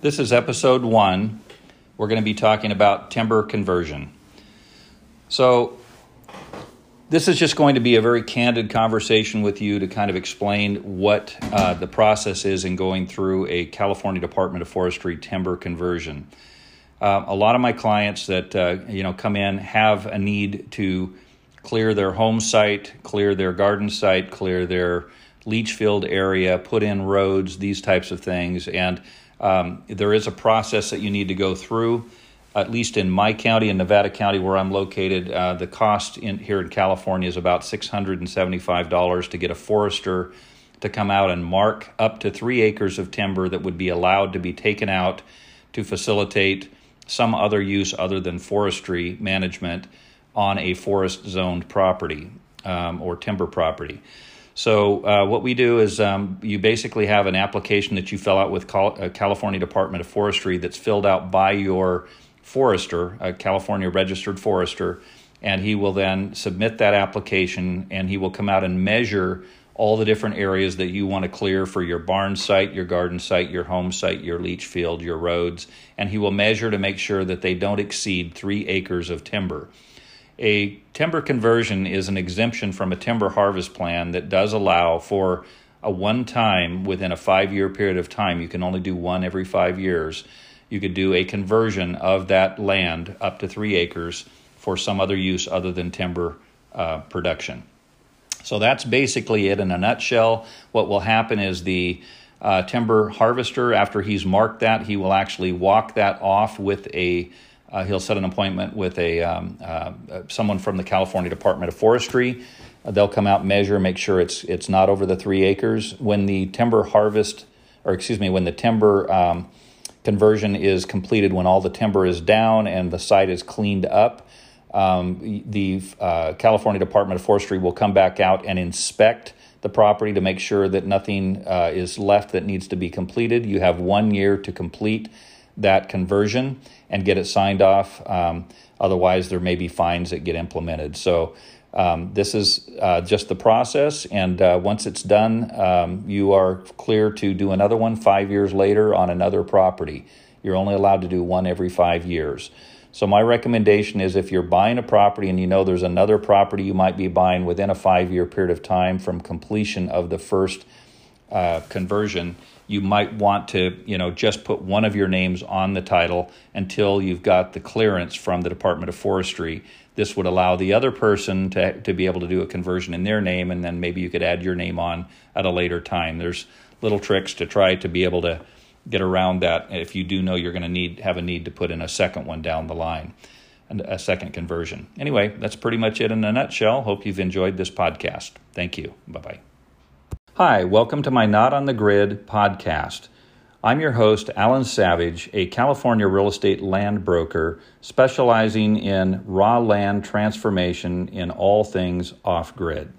This is episode 1. We're going to be talking about timber conversion. So this is just going to be a very candid conversation with you to kind of explain what the process is in going through a California Department of Forestry timber conversion. A lot of my clients that come in have a need to clear their home site, clear their garden site, clear their leach field area, put in roads, these types of things, and there is a process that you need to go through. At least in my county, in Nevada County, where I'm located, the cost here in California is about $675 to get a forester to come out and mark up to 3 acres of timber that would be allowed to be taken out to facilitate some other use other than forestry management on a forest-zoned property or timber property. So what we do is you basically have an application that you fill out with California Department of Forestry that's filled out by your forester, a California registered forester, and he will then submit that application, and he will come out and measure all the different areas that you want to clear for your barn site, your garden site, your home site, your leach field, your roads, and he will measure to make sure that they don't exceed 3 acres of timber. A timber conversion is an exemption from a timber harvest plan that does allow for a one-time, within a 5-year period of time, you can only do one every 5 years, you could do a conversion of that land up to 3 acres for some other use other than timber production. So that's basically it in a nutshell. What will happen is the timber harvester, after he's marked that, he will actually walk that off with a he'll set an appointment with a someone from the California Department of Forestry. They'll come out, measure, make sure it's not over the 3 acres. When the timber conversion is completed, when all the timber is down and the site is cleaned up, the California Department of Forestry will come back out and inspect the property to make sure that nothing is left that needs to be completed. You have 1 year to complete that conversion and get it signed off. Otherwise, there may be fines that get implemented. So this is just the process. And once it's done, you are clear to do another one 5 years later on another property. You're only allowed to do one every 5 years. So my recommendation is, if you're buying a property and you know there's another property you might be buying within a 5-year period of time from completion of the first conversion, you might want to, just put one of your names on the title until you've got the clearance from the Department of Forestry. This would allow the other person to be able to do a conversion in their name, and then maybe you could add your name on at a later time. There's little tricks to try to be able to get around that if you do know you're going to have a need to put in a second one down the line, a second conversion. Anyway, that's pretty much it in a nutshell. Hope you've enjoyed this podcast. Thank you. Bye-bye. Hi, welcome to my Not on the Grid podcast. I'm your host, Alan Savage, a California real estate land broker specializing in raw land transformation in all things off-grid.